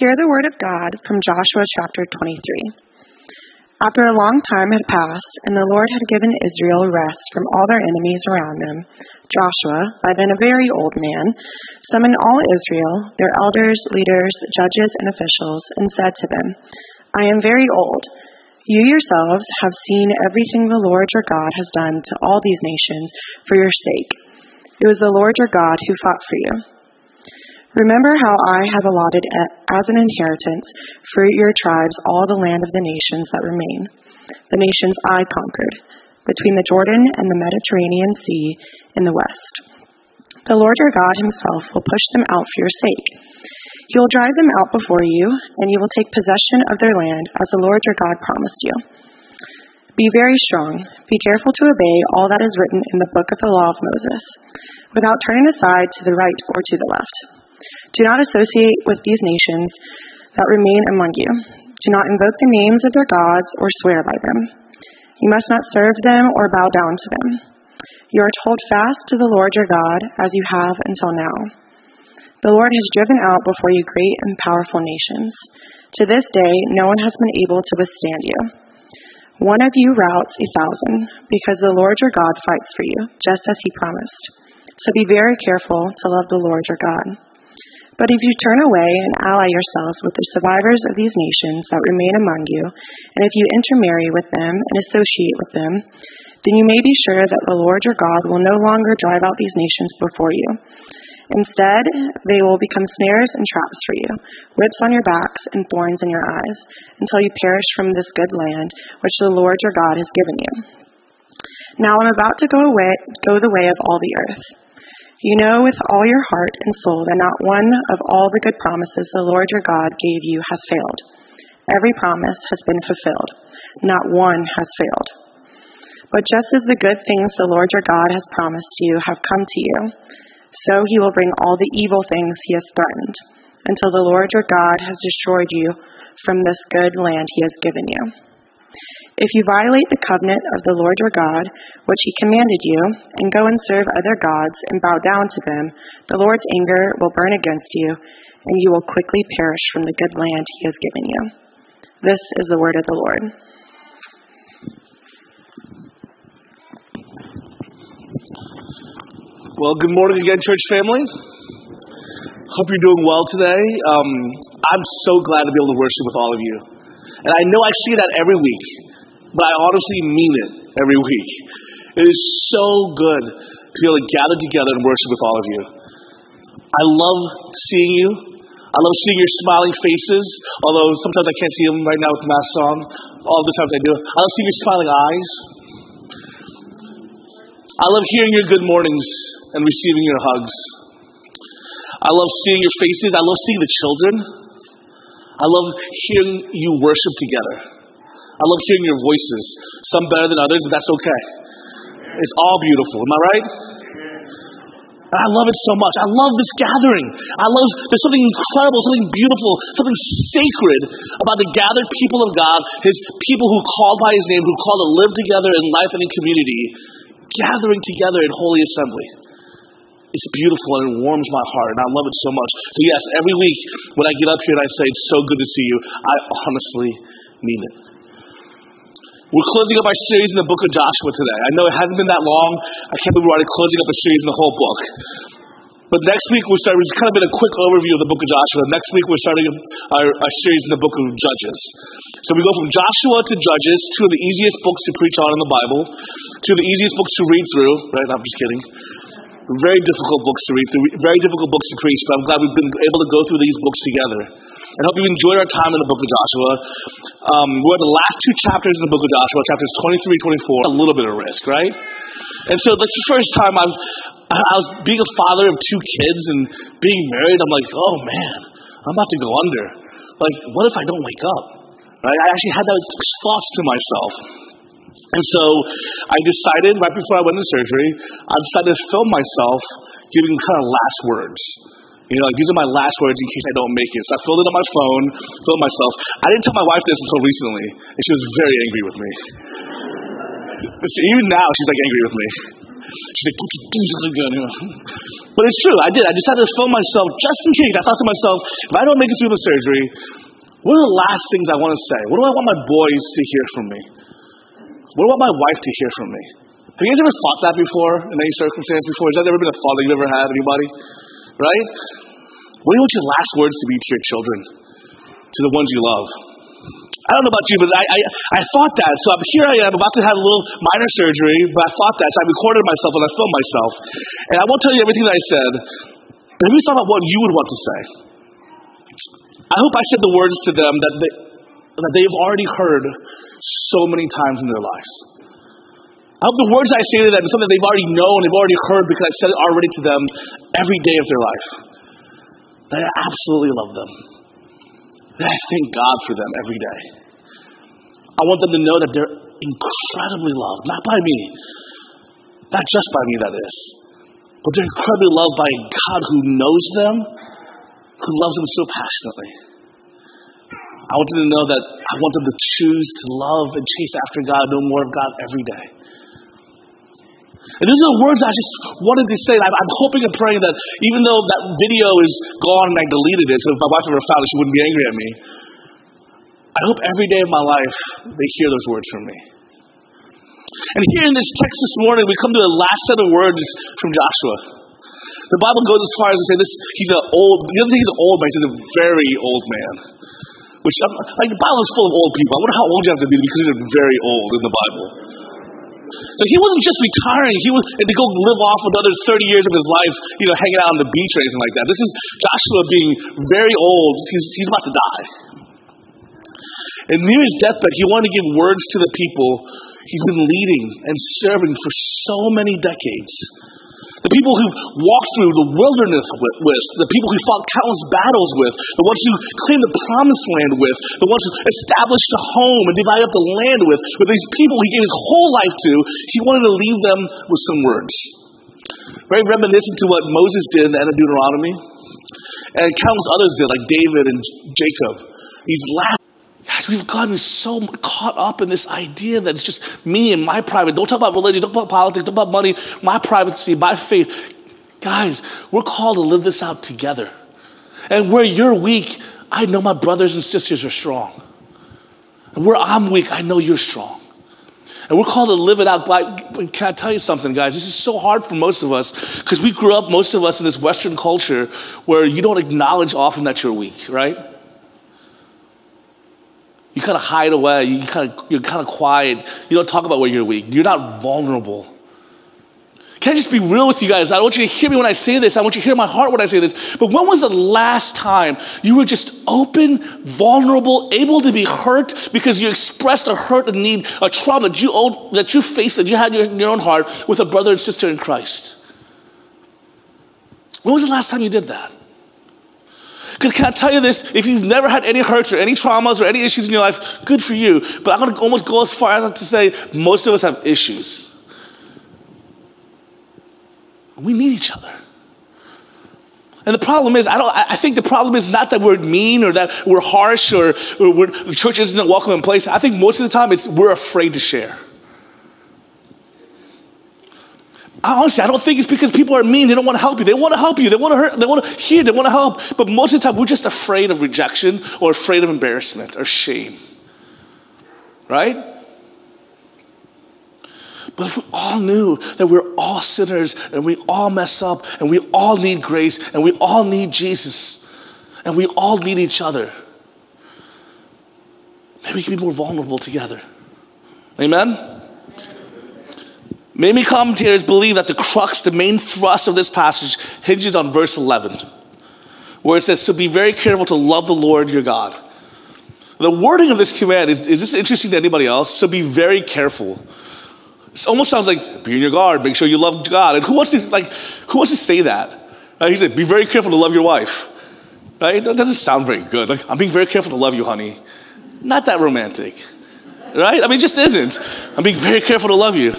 Hear the word of God from Joshua chapter 23. After a long time had passed, and the Lord had given Israel rest from all their enemies around them, Joshua, by then a very old man, summoned all Israel, their elders, leaders, judges, and officials, and said to them, I am very old. You yourselves have seen everything the Lord your God has done to all these nations for your sake. It was the Lord your God who fought for you. Remember how I have allotted as an inheritance for your tribes all the land of the nations that remain, the nations I conquered, between the Jordan and the Mediterranean Sea in the west. The Lord your God himself will push them out for your sake. He will drive them out before you, and you will take possession of their land as the Lord your God promised you. Be very strong. Be careful to obey all that is written in the book of the law of Moses, without turning aside to the right or to the left. Do not associate with these nations that remain among you. Do not invoke the names of their gods or swear by them. You must not serve them or bow down to them. You are to hold fast to the Lord your God, as you have until now. The Lord has driven out before you great and powerful nations. To this day, no one has been able to withstand you. One of you routs 1,000, because the Lord your God fights for you, just as he promised. So be very careful to love the Lord your God. But if you turn away and ally yourselves with the survivors of these nations that remain among you, and if you intermarry with them and associate with them, then you may be sure that the Lord your God will no longer drive out these nations before you. Instead, they will become snares and traps for you, whips on your backs and thorns in your eyes, until you perish from this good land which the Lord your God has given you. Now I'm about to go the way of all the earth. You know with all your heart and soul that not one of all the good promises the Lord your God gave you has failed. Every promise has been fulfilled. Not one has failed. But just as the good things the Lord your God has promised you have come to you, so he will bring all the evil things he has threatened, until the Lord your God has destroyed you from this good land he has given you. If you violate the covenant of the Lord your God, which he commanded you, and go and serve other gods and bow down to them, the Lord's anger will burn against you, and you will quickly perish from the good land he has given you. This is the word of the Lord. Well, good morning again, church family. Hope you're doing well today. I'm so glad to be able to worship with all of you. And I know I see that every week, but I honestly mean it every week. It is so good to be able to gather together and worship with all of you. I love seeing you. I love seeing your smiling faces, although sometimes I can't see them right now with the masks on. All the times I do. I love seeing your smiling eyes. I love hearing your good mornings and receiving your hugs. I love seeing your faces. I love seeing the children. I love hearing you worship together. I love hearing your voices. Some better than others, but that's okay. It's all beautiful. Am I right? And I love it so much. I love this gathering. There's something incredible, something beautiful, something sacred about the gathered people of God, his people who call by his name, who call to live together in life and in community, gathering together in holy assembly. It's beautiful and it warms my heart, and I love it so much. So yes, every week when I get up here and I say, it's so good to see you, I honestly mean it. We're closing up our series in the book of Joshua today. I know it hasn't been that long. I can't believe we're already closing up a series in the whole book. But next week we'll start, it's kind of been a quick overview of the book of Joshua. Next week we're starting our series in the book of Judges. So we go from Joshua to Judges, two of the easiest books to preach on in the Bible, two of the easiest books to read through, right? No, I'm just kidding. Very difficult books to read through, very difficult books to preach, but I'm glad we've been able to go through these books together. I hope you enjoyed our time in the book of Joshua. We're at the last two chapters in the book of Joshua, chapters 23 and 24. A little bit of risk, right? And so that's the first time I was being a father of two kids and being married. I'm like, oh man, I'm about to go under. Like, what if I don't wake up? Right? I actually had those thoughts to myself. And so I decided, right before I went to surgery, I decided to film myself giving kind of last words. You know, like, these are my last words in case I don't make it. So I filmed it on my phone, filmed myself. I didn't tell my wife this until recently, and she was very angry with me. So even now, she's like angry with me. She's like, don't you do this again. But it's true. I did. I decided to film myself just in case. I thought to myself, if I don't make it through the surgery, what are the last things I want to say? What do I want my boys to hear from me? What do I want my wife to hear from me? Have you guys ever thought that before, in any circumstance before? Has that ever been a thought that you've ever had, anybody? Right? What do you want your last words to be to your children? To the ones you love? I don't know about you, but I thought that. So here I am, about to have a little minor surgery, but I thought that. So I recorded myself and I filmed myself. And I won't tell you everything that I said, but have you thought about what you would want to say? I hope I said the words to them that they've already heard so many times in their lives. I hope the words I say to them is something they've already known, they've already heard, because I've said it already to them every day of their life. That I absolutely love them. That I thank God for them every day. I want them to know that they're incredibly loved, not by me, not just by me, that is, but they're incredibly loved by a God who knows them, who loves them so passionately. I want them to know that I want them to choose to love and chase after God, know more of God every day. And these are the words I just wanted to say. I'm hoping and praying that even though that video is gone and I deleted it, so if my wife ever found it, she wouldn't be angry at me. I hope every day of my life they hear those words from me. And here in this text this morning, we come to the last set of words from Joshua. The Bible goes as far as to say he says a very old man. Which, the Bible is full of old people. I wonder how old you have to be to be considered very old in the Bible. So he wasn't just retiring. He was to go live off another 30 years of his life, hanging out on the beach or anything like that. This is Joshua being very old. He's about to die. And near his deathbed, he wanted to give words to the people he's been leading and serving for so many decades. The people who walked through the wilderness with, the people who fought countless battles with, the ones who claimed the promised land with, the ones who established a home and divided up the land with these people he gave his whole life to, he wanted to leave them with some words. Very reminiscent to what Moses did in the end of Deuteronomy, and countless others did, like David and Jacob. These last guys, we've gotten so caught up in this idea that it's just me and my private. Don't talk about religion, don't talk about politics, don't talk about money, my privacy, my faith. Guys, we're called to live this out together. And where you're weak, I know my brothers and sisters are strong. And where I'm weak, I know you're strong. And we're called to live it out by, can I tell you something, guys? This is so hard for most of us because we grew up, most of us, in this Western culture where you don't acknowledge often that you're weak, right? You kind of hide away. You're kind of quiet. You don't talk about where you're weak. You're not vulnerable. Can I just be real with you guys? I don't want you to hear me when I say this. I want you to hear my heart when I say this. But when was the last time you were just open, vulnerable, able to be hurt because you expressed a hurt, a need, a trauma that you faced, that you had in your own heart with a brother and sister in Christ? When was the last time you did that? Because can I tell you this, if you've never had any hurts or any traumas or any issues in your life, good for you. But I'm going to almost go as far as to say most of us have issues. We need each other. And the problem is, I think the problem is not that we're mean or that we're harsh or the church isn't a welcoming place. I think most of the time it's we're afraid to share. Honestly, I don't think it's because people are mean. They don't want to help you. They want to help you. They want to hurt. They want to hear. They want to help. But most of the time, we're just afraid of rejection or afraid of embarrassment or shame. Right? But if we all knew that we're all sinners and we all mess up and we all need grace and we all need Jesus and we all need each other, maybe we can be more vulnerable together. Amen? Many commentators believe that the crux, the main thrust of this passage hinges on verse 11, where it says, so be very careful to love the Lord your God. The wording of this command, is this interesting to anybody else? So be very careful. It almost sounds like, be on your guard, make sure you love God. And who wants to say that? He said, be very careful to love your wife. Right? That doesn't sound very good. Like, I'm being very careful to love you, honey. Not that romantic. Right? I mean, it just isn't. I'm being very careful to love you.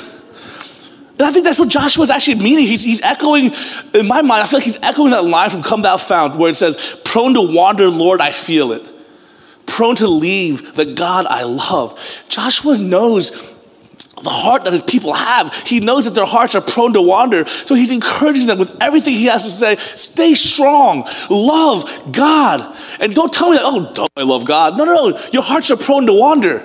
And I think that's what Joshua's actually meaning. He's echoing, in my mind, I feel like he's echoing that line from Come Thou Fount, where it says, prone to wander, Lord, I feel it. Prone to leave the God I love. Joshua knows the heart that his people have. He knows that their hearts are prone to wander. So he's encouraging them with everything he has to say. Stay strong. Love God. And don't tell me that, oh, don't I love God? No, no, no. Your hearts are prone to wander.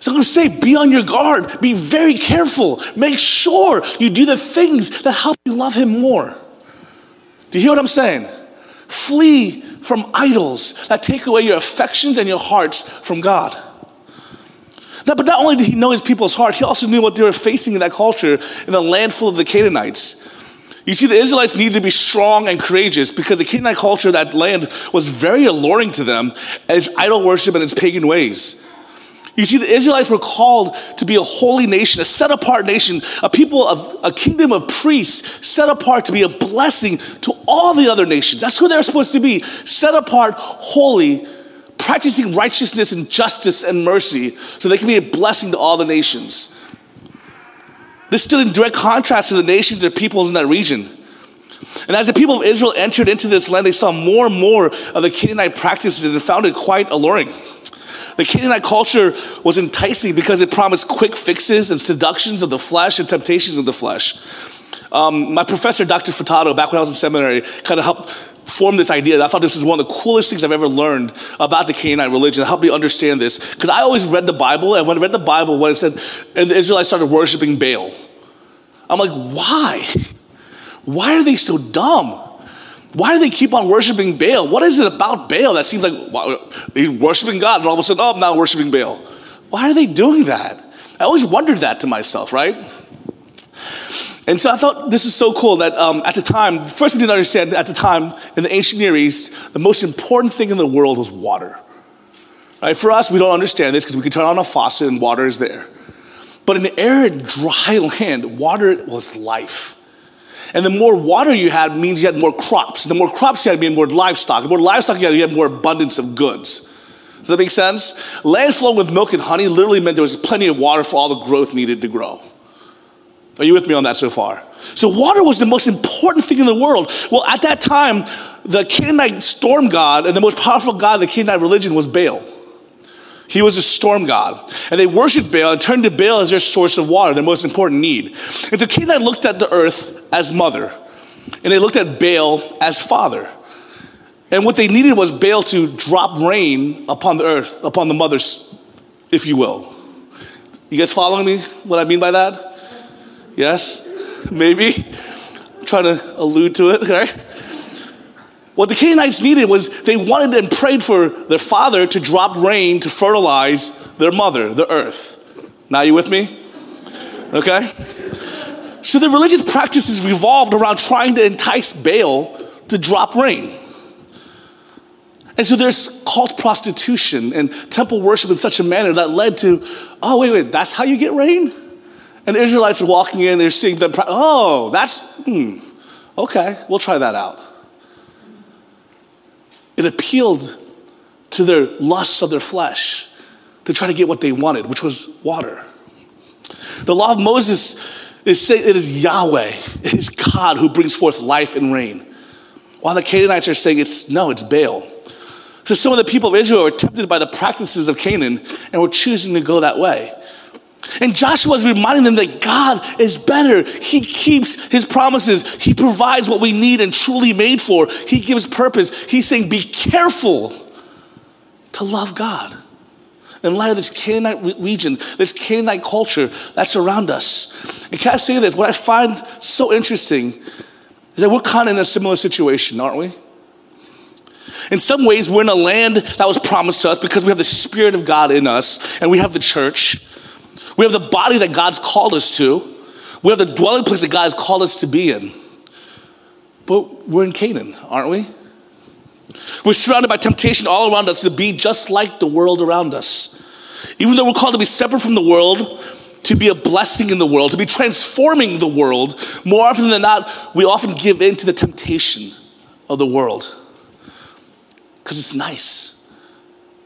So I'm going to say, be on your guard. Be very careful. Make sure you do the things that help you love him more. Do you hear what I'm saying? Flee from idols that take away your affections and your hearts from God. Now, but not only did he know his people's heart, he also knew what they were facing in that culture, in the land full of the Canaanites. You see, the Israelites needed to be strong and courageous because the Canaanite culture, that land, was very alluring to them and its idol worship and its pagan ways. You see, the Israelites were called to be a holy nation, a set-apart nation, a people of a kingdom of priests, set apart to be a blessing to all the other nations. That's who they're supposed to be, set apart, holy, practicing righteousness and justice and mercy so they can be a blessing to all the nations. This stood in direct contrast to the nations or peoples in that region. And as the people of Israel entered into this land, they saw more and more of the Canaanite practices and found it quite alluring. The Canaanite culture was enticing because it promised quick fixes and seductions of the flesh and temptations of the flesh. My professor, Dr. Fatado, back when I was in seminary, kind of helped form this idea. I thought this was one of the coolest things I've ever learned about the Canaanite religion. It helped me understand this. Because I always read the Bible, and when I read the Bible, when it said, and the Israelites started worshiping Baal, I'm like, why? Why are they so dumb? Why do they keep on worshiping Baal? What is it about Baal that seems like they're worshiping God, and all of a sudden, oh, I'm not worshiping Baal? Why are they doing that? I always wondered that to myself, right? And so I thought this is so cool that at the time, first we didn't understand at the time, in the ancient Near East, the most important thing in the world was water. Right? For us, we don't understand this because we can turn on a faucet and water is there. But in the arid, dry land, water was life. And the more water you had means you had more crops. The more crops you had means more livestock. The more livestock you had more abundance of goods. Does that make sense? Land flowing with milk and honey literally meant there was plenty of water for all the growth needed to grow. Are you with me on that so far? So water was the most important thing in the world. Well, at that time, the Canaanite storm god and the most powerful god in the Canaanite religion was Baal. He was a storm god. And they worshiped Baal and turned to Baal as their source of water, their most important need. And so Canaanite looked at the earth as mother, and they looked at Baal as father. And what they needed was Baal to drop rain upon the earth, upon the mothers, if you will. You guys following me, what I mean by that? Yes? Maybe? I'm trying to allude to it, okay? What the Canaanites needed was they wanted and prayed for their father to drop rain to fertilize their mother, the earth. Now you with me? Okay? So the religious practices revolved around trying to entice Baal to drop rain. And so there's cult prostitution and temple worship in such a manner that led to, oh, wait, that's how you get rain? And the Israelites are walking in, they're seeing them, oh, that's, okay, we'll try that out. It appealed to their lusts of their flesh to try to get what they wanted, which was water. The law of Moses is saying it is Yahweh, it is God who brings forth life and rain. While the Canaanites are saying it's Baal. So some of the people of Israel were tempted by the practices of Canaan and were choosing to go that way. And Joshua is reminding them that God is better. He keeps his promises. He provides what we need and truly made for. He gives purpose. He's saying, be careful to love God. In light of this Canaanite region, this Canaanite culture that's around us. And can I say this? What I find so interesting is that we're kind of in a similar situation, aren't we? In some ways, we're in a land that was promised to us because we have the Spirit of God in us and we have the church. We have the body that God's called us to. We have the dwelling place that God has called us to be in. But we're in Canaan, aren't we? We're surrounded by temptation all around us to be just like the world around us. Even though we're called to be separate from the world, to be a blessing in the world, to be transforming the world, more often than not, we often give in to the temptation of the world. Because it's nice.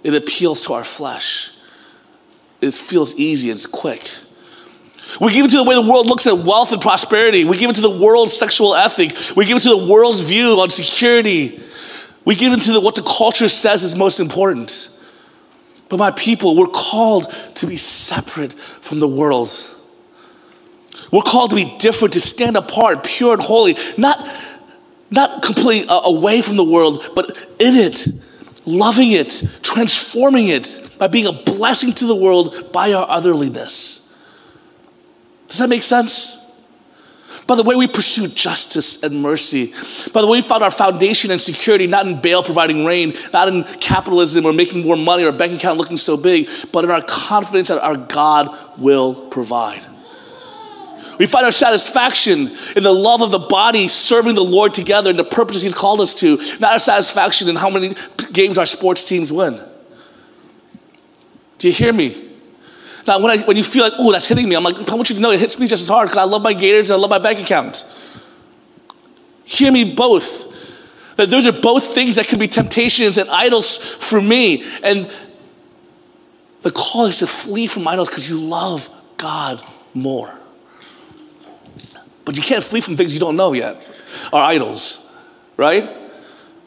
It appeals to our flesh. It feels easy, it's quick. We give it to the way the world looks at wealth and prosperity. We give it to the world's sexual ethic. We give it to the world's view on security. We give it to what the culture says is most important. But my people, we're called to be separate from the world. We're called to be different, to stand apart, pure and holy, not completely away from the world, but in it, loving it, transforming it by being a blessing to the world by our otherliness. Does that make sense? By the way we pursue justice and mercy. By the way we found our foundation and security, not in Baal providing rain, not in capitalism or making more money or bank account looking so big, but in our confidence that our God will provide. We find our satisfaction in the love of the body, serving the Lord together and the purpose He's called us to, not our satisfaction in how many games our sports teams win. Do you hear me? Now, when you feel like, oh, that's hitting me, I'm like, I want you to know it hits me just as hard because I love my Gators and I love my bank account. Hear me both. That those are both things that can be temptations and idols for me. And the call is to flee from idols because you love God more. But you can't flee from things you don't know yet, or idols, right?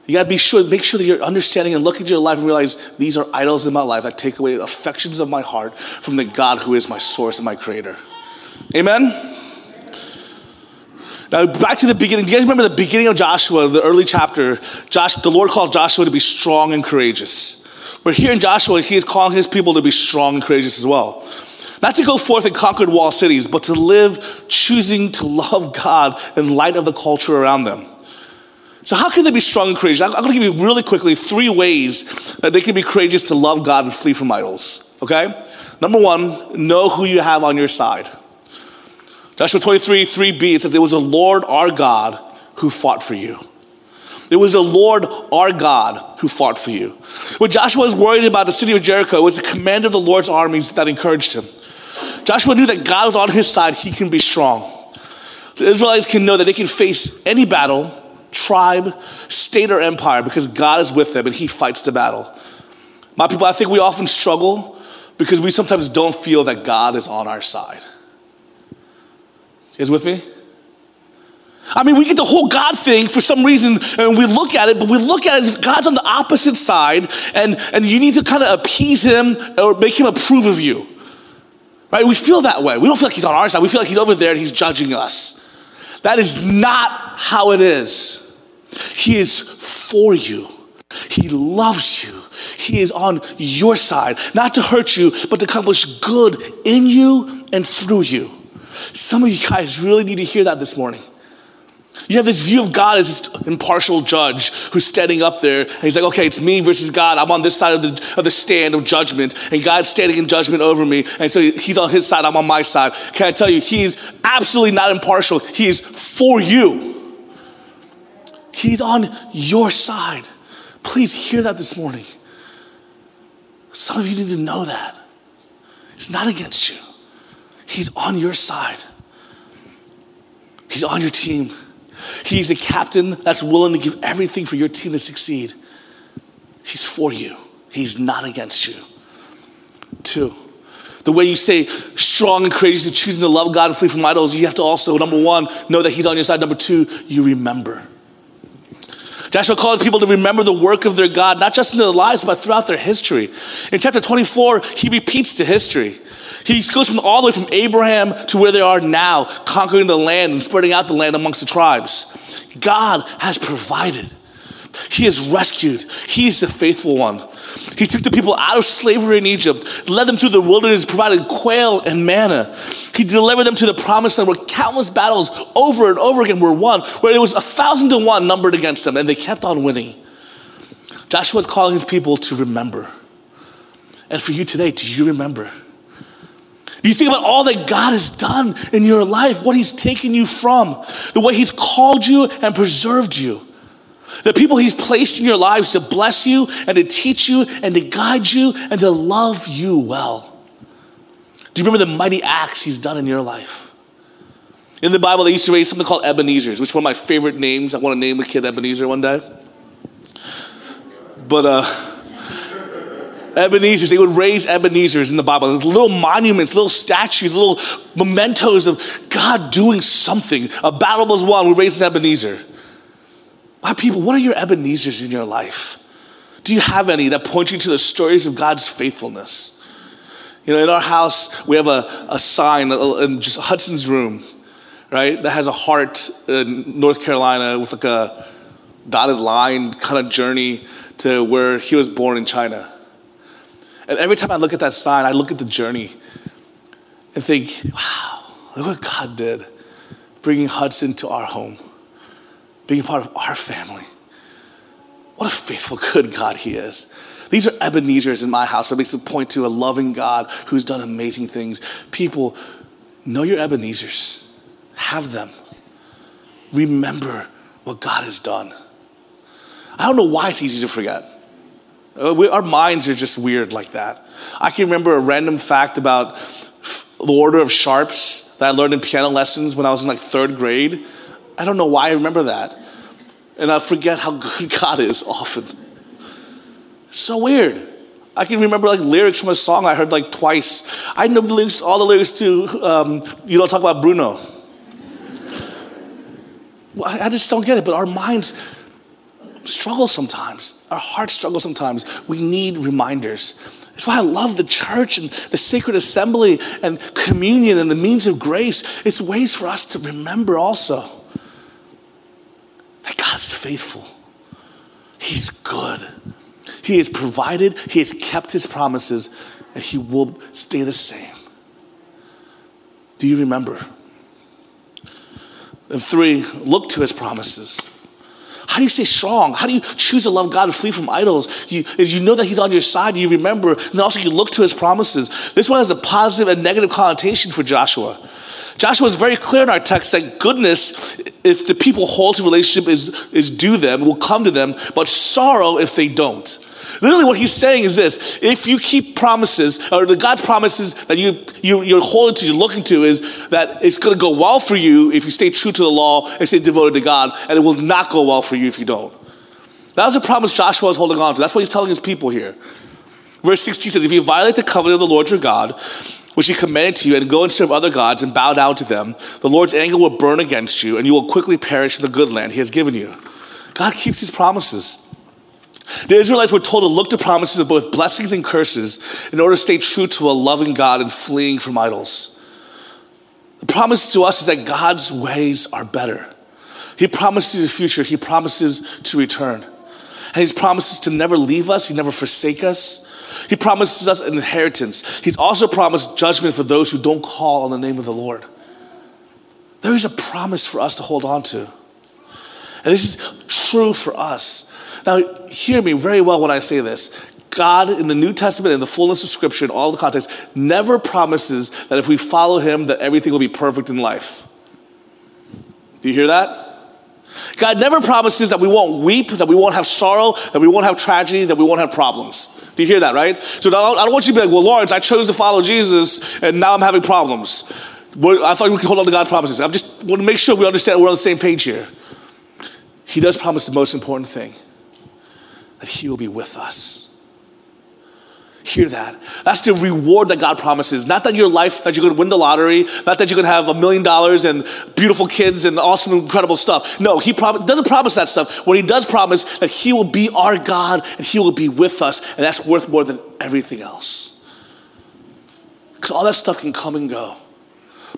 You gotta be sure, make sure that you're understanding and look at your life and realize these are idols in my life that take away the affections of my heart from the God who is my source and my creator. Amen? Now back to the beginning. Do you guys remember the beginning of Joshua, the early chapter? The Lord called Joshua to be strong and courageous. We're here in Joshua, He is calling His people to be strong and courageous as well. Not to go forth and conquer walled cities, but to live choosing to love God in light of the culture around them. So how can they be strong and courageous? I'm going to give you really quickly 3 ways that they can be courageous to love God and flee from idols, okay? Number 1, know who you have on your side. Joshua 23, 3b, it says, it was the Lord our God who fought for you. It was the Lord our God who fought for you. When Joshua was worried about the city of Jericho, it was the commander of the Lord's armies that encouraged him. Joshua knew that God was on his side, he can be strong. The Israelites can know that they can face any battle, tribe, state, or empire because God is with them and He fights the battle. My people, I think we often struggle because we sometimes don't feel that God is on our side. You guys with me? I mean, we get the whole God thing for some reason, and we look at it, but we look at it as if God's on the opposite side, and you need to kind of appease Him or make Him approve of you. Right? We feel that way. We don't feel like He's on our side. We feel like He's over there and He's judging us. That is not how it is. He is for you. He loves you. He is on your side, not to hurt you, but to accomplish good in you and through you. Some of you guys really need to hear that this morning. You have this view of God as this impartial judge who's standing up there, and He's like, okay, it's me versus God. I'm on this side of the stand of judgment, and God's standing in judgment over me, and so He's on His side, I'm on my side. Can I tell you, He's absolutely not impartial. He is for you. He's on your side. Please hear that this morning. Some of you need to know that. He's not against you. He's on your side. He's on your team. He's a captain that's willing to give everything for your team to succeed. He's for you. He's not against you. 2, the way you say strong and courageous and choosing to love God and flee from idols, you have to also, number 1, know that He's on your side. Number 2, you remember. Joshua calls people to remember the work of their God, not just in their lives, but throughout their history. In chapter 24, he repeats the history. He goes from all the way from Abraham to where they are now, conquering the land and spreading out the land amongst the tribes. God has provided. He has rescued. He is the faithful one. He took the people out of slavery in Egypt, led them through the wilderness, provided quail and manna. He delivered them to the promised land where countless battles over and over again were won, where it was 1,000 to 1 numbered against them, and they kept on winning. Joshua is calling his people to remember. And for you today, do you remember? You think about all that God has done in your life, what He's taken you from, the way He's called you and preserved you. The people He's placed in your lives to bless you and to teach you and to guide you and to love you well. Do you remember the mighty acts He's done in your life? In the Bible, they used to raise something called Ebenezer's, which is one of my favorite names. I want to name a kid Ebenezer one day. But Ebenezer's, they would raise Ebenezer's in the Bible. Little monuments, little statues, little mementos of God doing something. A battle was won, we raised an Ebenezer. My people, what are your Ebenezer's in your life? Do you have any that point you to the stories of God's faithfulness? You know, in our house, we have a sign in just Hudson's room. right, that has a heart in North Carolina with like a dotted line kind of journey to where he was born in China. And every time I look at that sign, I look at the journey and think, wow, look what God did, bringing Hudson to our home, being part of our family. What a faithful, good God he is. These are Ebenezers in my house, but it makes a point to a loving God who's done amazing things. People, know your Ebenezers. Have them. Remember what God has done. I don't know why it's easy to forget. Our minds are just weird like that. I can remember a random fact about the order of sharps that I learned in piano lessons when I was in like third grade. I don't know why I remember that. And I forget how good God is often. It's so weird. I can remember like lyrics from a song I heard like twice. I know the lyrics, all the lyrics to You Don't Talk About Bruno. I just don't get it, but our minds struggle sometimes. Our hearts struggle sometimes. We need reminders. That's why I love the church and the sacred assembly and communion and the means of grace. It's ways for us to remember also that God is faithful. He's good. He has provided. He has kept his promises, and he will stay the same. Do you remember? And three, look to his promises. How do you stay strong? How do you choose to love God and flee from idols? As you know that he's on your side, you remember, and then also you look to his promises. This one has a positive and negative connotation for Joshua. Joshua is very clear in our text that goodness, if the people hold to relationship is due them, will come to them, but sorrow if they don't. Literally what he's saying is this: if you keep promises, or the God's promises that you're holding to, you're looking to, is that it's going to go well for you if you stay true to the law and stay devoted to God, and it will not go well for you if you don't. That was the promise Joshua was holding on to. That's what he's telling his people here. Verse 16 says, if you violate the covenant of the Lord your God, which he commanded to you, and go and serve other gods and bow down to them, the Lord's anger will burn against you, and you will quickly perish from the good land he has given you. God keeps his promises. The Israelites were told to look to promises of both blessings and curses in order to stay true to a loving God and fleeing from idols. The promise to us is that God's ways are better. He promises the future. He promises to return. And he promises to never leave us. He never forsake us. He promises us an inheritance. He's also promised judgment for those who don't call on the name of the Lord. There is a promise for us to hold on to. And this is true for us. Now, hear me very well when I say this. God, in the New Testament, in the fullness of Scripture, in all the context, never promises that if we follow him, that everything will be perfect in life. Do you hear that? God never promises that we won't weep, that we won't have sorrow, that we won't have tragedy, that we won't have problems. Do you hear that, right? So I don't want you to be like, well, Lawrence, I chose to follow Jesus, and now I'm having problems. I thought we could hold on to God's promises. I just want to make sure we understand we're on the same page here. He does promise the most important thing, that he will be with us. Hear that. That's the reward that God promises. Not that your life, that you're going to win the lottery, not that you're going to have $1 million and beautiful kids and awesome, incredible stuff. No, he doesn't promise that stuff. What he does promise, that he will be our God and he will be with us, and that's worth more than everything else. Because all that stuff can come and go.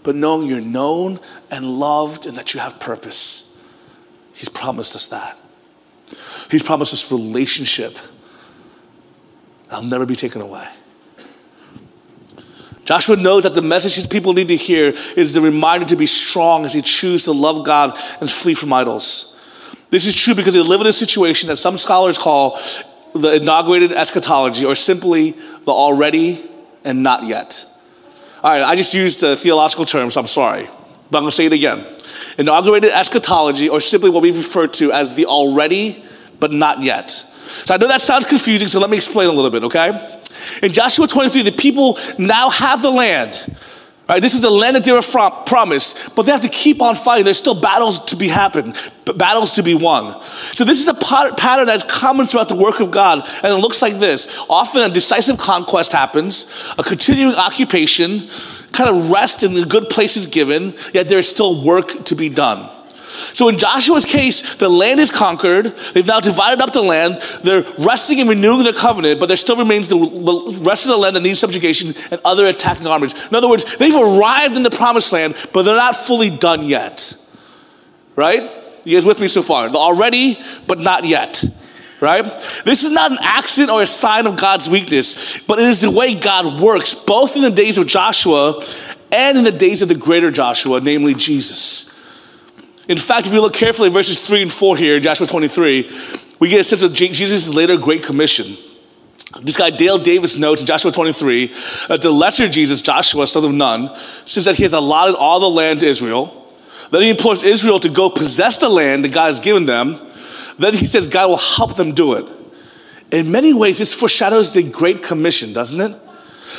But knowing you're known and loved and that you have purpose, he's promised us that. He's promised us relationship. I'll never be taken away. Joshua knows that the message his people need to hear is the reminder to be strong as they choose to love God and flee from idols. This is true because they live in a situation that some scholars call the inaugurated eschatology, or simply the already and not yet. All right, I just used the theological term, so I'm sorry. But I'm going to say it again. Inaugurated eschatology, or simply what we refer to as the already but not yet. So I know that sounds confusing, so let me explain a little bit, okay? In Joshua 23, the people now have the land. All right, this is the land that they were promised, but they have to keep on fighting. There's still battles to be happened, battles to be won. So this is a pattern that's common throughout the work of God, and it looks like this. Often a decisive conquest happens, a continuing occupation, kind of rest in the good places given, yet there's still work to be done. So in Joshua's case, the land is conquered. They've now divided up the land. They're resting and renewing their covenant, but there still remains the rest of the land that needs subjugation and other attacking armies. In other words, they've arrived in the promised land, but they're not fully done yet. Right? You guys with me so far? They're already, but not yet. Right? This is not an accident or a sign of God's weakness, but it is the way God works, both in the days of Joshua and in the days of the greater Joshua, namely Jesus. In fact, if you look carefully at verses 3 and 4 here in Joshua 23, we get a sense of Jesus' later great commission. This guy Dale Davis notes in Joshua 23 that the lesser Jesus, Joshua, son of Nun, says that he has allotted all the land to Israel. Then he implores Israel to go possess the land that God has given them. Then he says God will help them do it. In many ways, this foreshadows the Great Commission, doesn't it?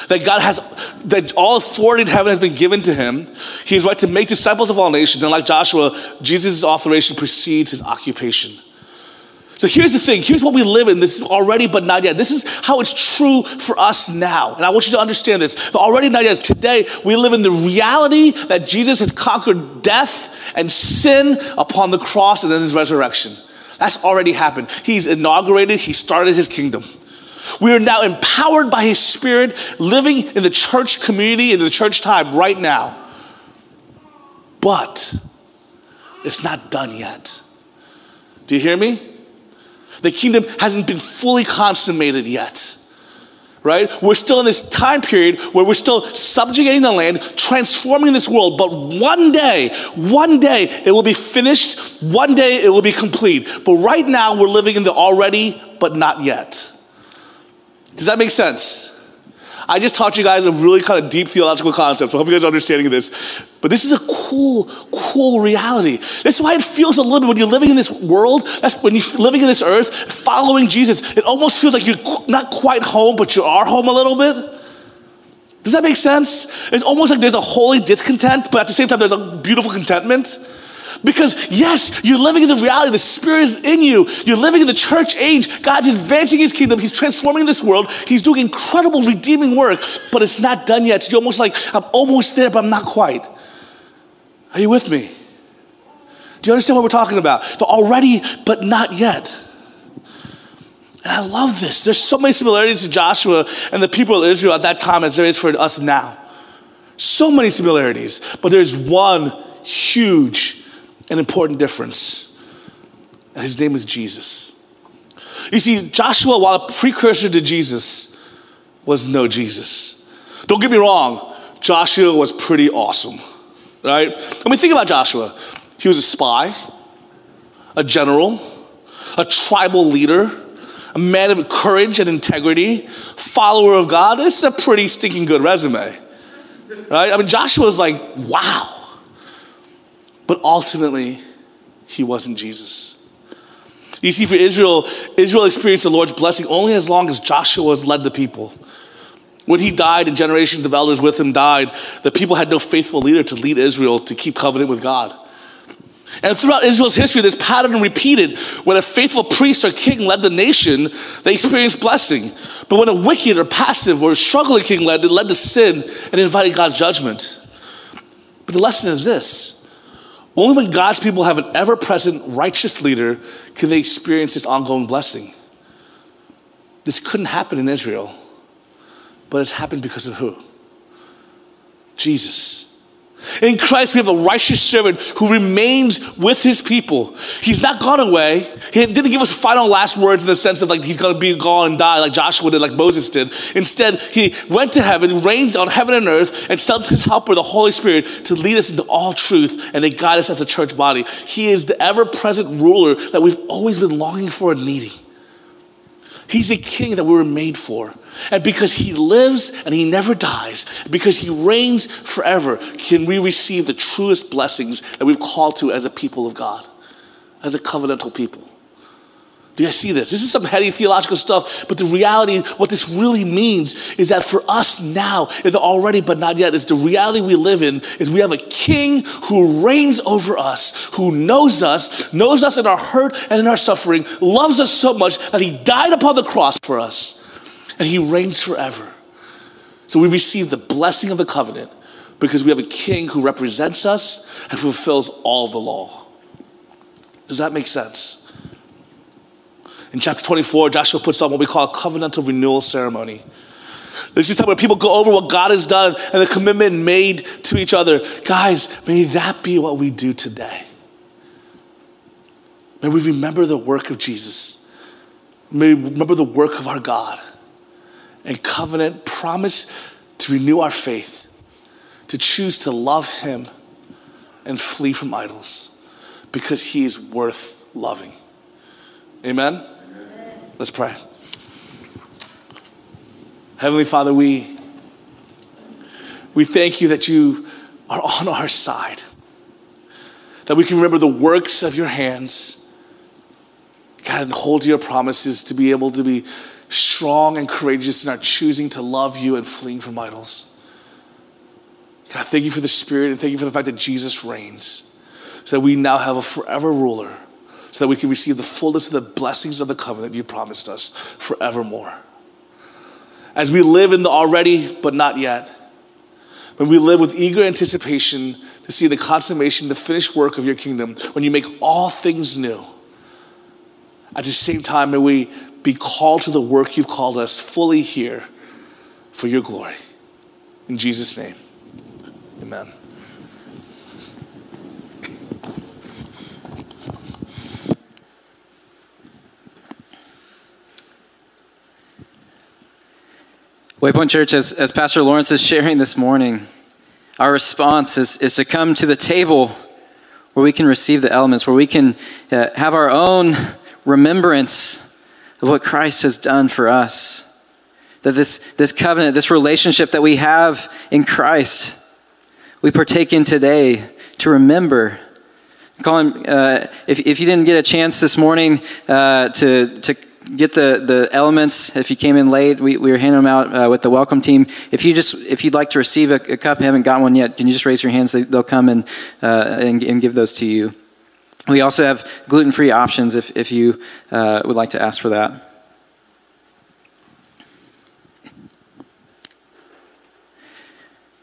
That God has, that all authority in heaven has been given to him. He is right to make disciples of all nations. And like Joshua, Jesus' authorization precedes his occupation. So here's the thing. Here's what we live in. This is already but not yet. This is how it's true for us now. And I want you to understand this. The already not yet is today we live in the reality that Jesus has conquered death and sin upon the cross and in his resurrection. That's already happened. He's inaugurated. He started his kingdom. We are now empowered by his Spirit, living in the church community, in the church time right now. But it's not done yet. Do you hear me? The kingdom hasn't been fully consummated yet. Right? We're still in this time period where we're still subjugating the land, transforming this world. But one day it will be finished. One day it will be complete. But right now we're living in the already, but not yet. Does that make sense? I just taught you guys a really kind of deep theological concept, so I hope you guys are understanding this. But this is a cool reality. That's why it feels a little bit, when you're living in this world, that's when you're living in this earth, following Jesus, it almost feels like you're not quite home, but you are home a little bit. Does that make sense? It's almost like there's a holy discontent, but at the same time, there's a beautiful contentment. Because yes, you're living in the reality, the Spirit is in you. You're living in the church age. God's advancing his kingdom. He's transforming this world. He's doing incredible redeeming work, but it's not done yet. So you're almost like, I'm almost there, but I'm not quite. Are you with me? Do you understand what we're talking about? The already, but not yet. And I love this. There's so many similarities to Joshua and the people of Israel at that time as there is for us now. So many similarities, but there's one huge an important difference. And his name is Jesus. You see, Joshua, while a precursor to Jesus, was no Jesus. Don't get me wrong, Joshua was pretty awesome, right? I mean, think about Joshua. He was a spy, a general, a tribal leader, a man of courage and integrity, follower of God. This is a pretty stinking good resume, right? I mean, Joshua's like, wow. But ultimately, he wasn't Jesus. You see, for Israel, Israel experienced the Lord's blessing only as long as Joshua led the people. When he died and generations of elders with him died, the people had no faithful leader to lead Israel to keep covenant with God. And throughout Israel's history, this pattern repeated. When a faithful priest or king led the nation, they experienced blessing. But when a wicked or passive or struggling king led, it led to sin and invited God's judgment. But the lesson is this. Only when God's people have an ever-present, righteous leader can they experience this ongoing blessing. This couldn't happen in Israel, but it's happened because of who? Jesus. In Christ, we have a righteous servant who remains with his people. He's not gone away. He didn't give us final last words in the sense of like he's going to be gone and die like Joshua did, like Moses did. Instead, he went to heaven, reigns on heaven and earth, and sent his helper, the Holy Spirit, to lead us into all truth and to guide us as a church body. He is the ever-present ruler that we've always been longing for and needing. He's the king that we were made for. And because he lives and he never dies, because he reigns forever, can we receive the truest blessings that we've called to as a people of God, as a covenantal people. Do you guys see this? This is some heady theological stuff, but the reality, what this really means is that for us now, in the already but not yet, is the reality we live in, is we have a king who reigns over us, who knows us in our hurt and in our suffering, loves us so much that he died upon the cross for us, and he reigns forever. So we receive the blessing of the covenant because we have a king who represents us and fulfills all the law. Does that make sense? In chapter 24, Joshua puts on what we call a covenantal renewal ceremony. This is the time where people go over what God has done and the commitment made to each other. Guys, may that be what we do today. May we remember the work of Jesus. May we remember the work of our God. And covenant promise to renew our faith, to choose to love him and flee from idols because he is worth loving. Amen? Amen. Let's pray. Heavenly Father, we thank you that you are on our side, that we can remember the works of your hands, God, and hold to your promises to be able to be strong and courageous in our choosing to love you and fleeing from idols. God, thank you for the Spirit and thank you for the fact that Jesus reigns so that we now have a forever ruler so that we can receive the fullness of the blessings of the covenant you promised us forevermore. As we live in the already but not yet, when we live with eager anticipation to see the consummation, the finished work of your kingdom, when you make all things new, at the same time may we be called to the work you've called us fully here for your glory. In Jesus' name. Amen. Waypoint Church, as Pastor Lawrence is sharing this morning, our response is to come to the table where we can receive the elements, where we can have our own remembrance of what Christ has done for us. That this covenant, this relationship that we have in Christ, we partake in today to remember. Colin, if you didn't get a chance this morning to get the elements, if you came in late, we were handing them out with the welcome team. If you'd like to receive a cup, haven't got one yet, can you just raise your hands? They'll come and give those to you. We also have gluten-free options if you would like to ask for that.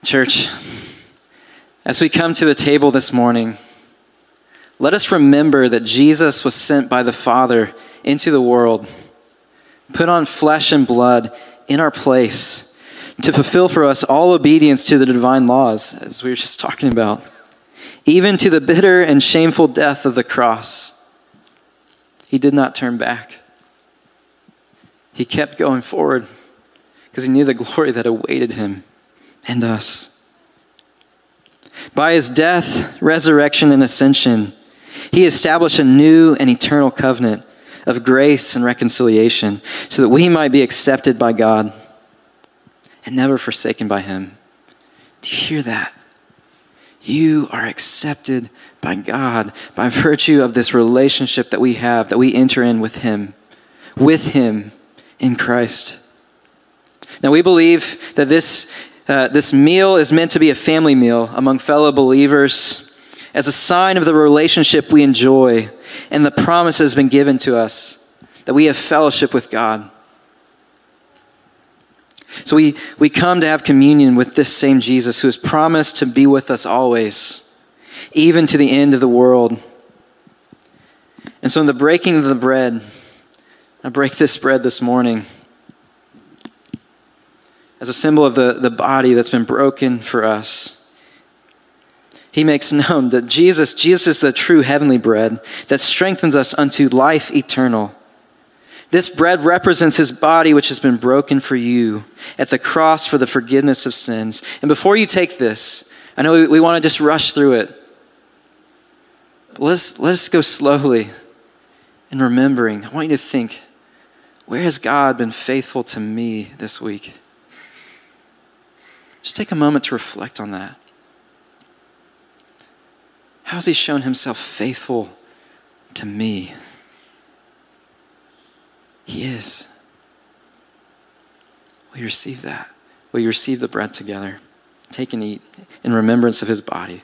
Church, as we come to the table this morning, let us remember that Jesus was sent by the Father into the world, put on flesh and blood in our place to fulfill for us all obedience to the divine laws, as we were just talking about, even to the bitter and shameful death of the cross. He did not turn back. He kept going forward because he knew the glory that awaited him and us. By his death, resurrection, and ascension, he established a new and eternal covenant of grace and reconciliation so that we might be accepted by God and never forsaken by him. Do you hear that? You are accepted by God by virtue of this relationship that we have, that we enter in with him in Christ. Now we believe that this meal is meant to be a family meal among fellow believers as a sign of the relationship we enjoy and the promise that has been given to us that we have fellowship with God. So we come to have communion with this same Jesus who has promised to be with us always, even to the end of the world. And so in the breaking of the bread, I break this bread this morning as a symbol of the body that's been broken for us. He makes known that Jesus is the true heavenly bread that strengthens us unto life eternal. This bread represents his body which has been broken for you at the cross for the forgiveness of sins. And before you take this, I know we want to just rush through it, but let us go slowly in remembering. I want you to think, where has God been faithful to me this week? Just take a moment to reflect on that. How has he shown himself faithful to me? He is. Will you receive that? Will you receive the bread together? Take and eat in remembrance of his body.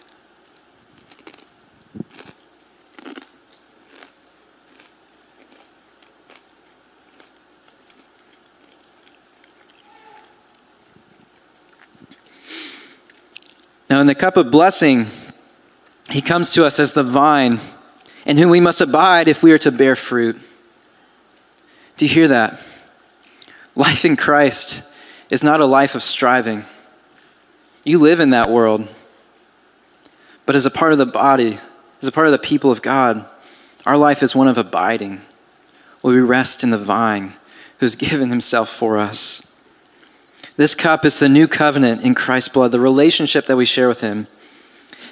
Now in the cup of blessing, he comes to us as the vine, in whom we must abide if we are to bear fruit. Do you hear that? Life in Christ is not a life of striving. You live in that world, but as a part of the body, as a part of the people of God, our life is one of abiding, where we rest in the vine who's given himself for us. This cup is the new covenant in Christ's blood, the relationship that we share with him.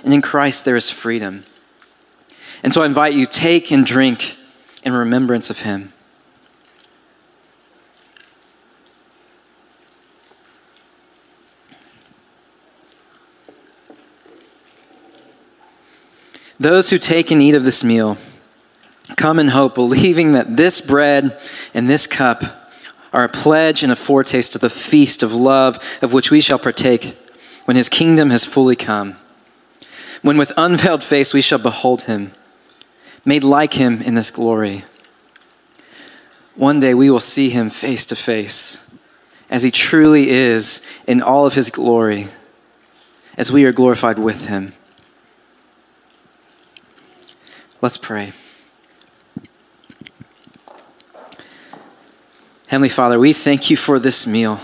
And in Christ, there is freedom. And so I invite you, take and drink in remembrance of him. Those who take and eat of this meal come in hope, believing that this bread and this cup are a pledge and a foretaste of the feast of love of which we shall partake when his kingdom has fully come. When with unveiled face we shall behold him, made like him in this glory. One day we will see him face to face as he truly is in all of his glory, as we are glorified with him. Let's pray. Heavenly Father, we thank you for this meal.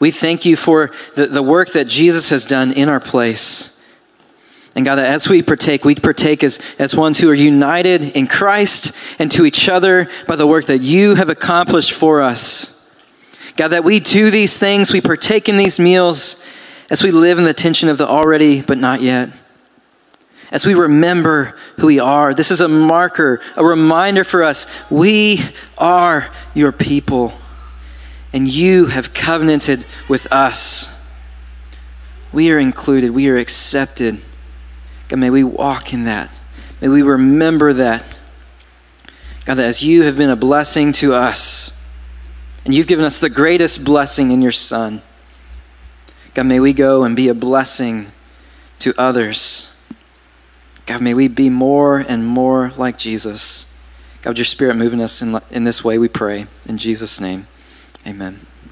We thank you for the work that Jesus has done in our place. And God, that as we partake as ones who are united in Christ and to each other by the work that you have accomplished for us. God, that we do these things, we partake in these meals as we live in the tension of the already but not yet. As we remember who we are, this is a marker, a reminder for us. We are your people, and you have covenanted with us. We are included, we are accepted. God, may we walk in that. May we remember that. God, that as you have been a blessing to us, and you've given us the greatest blessing in your Son, God, may we go and be a blessing to others. God, may we be more and more like Jesus. God, your Spirit moving us in this way, we pray. In Jesus' name, amen.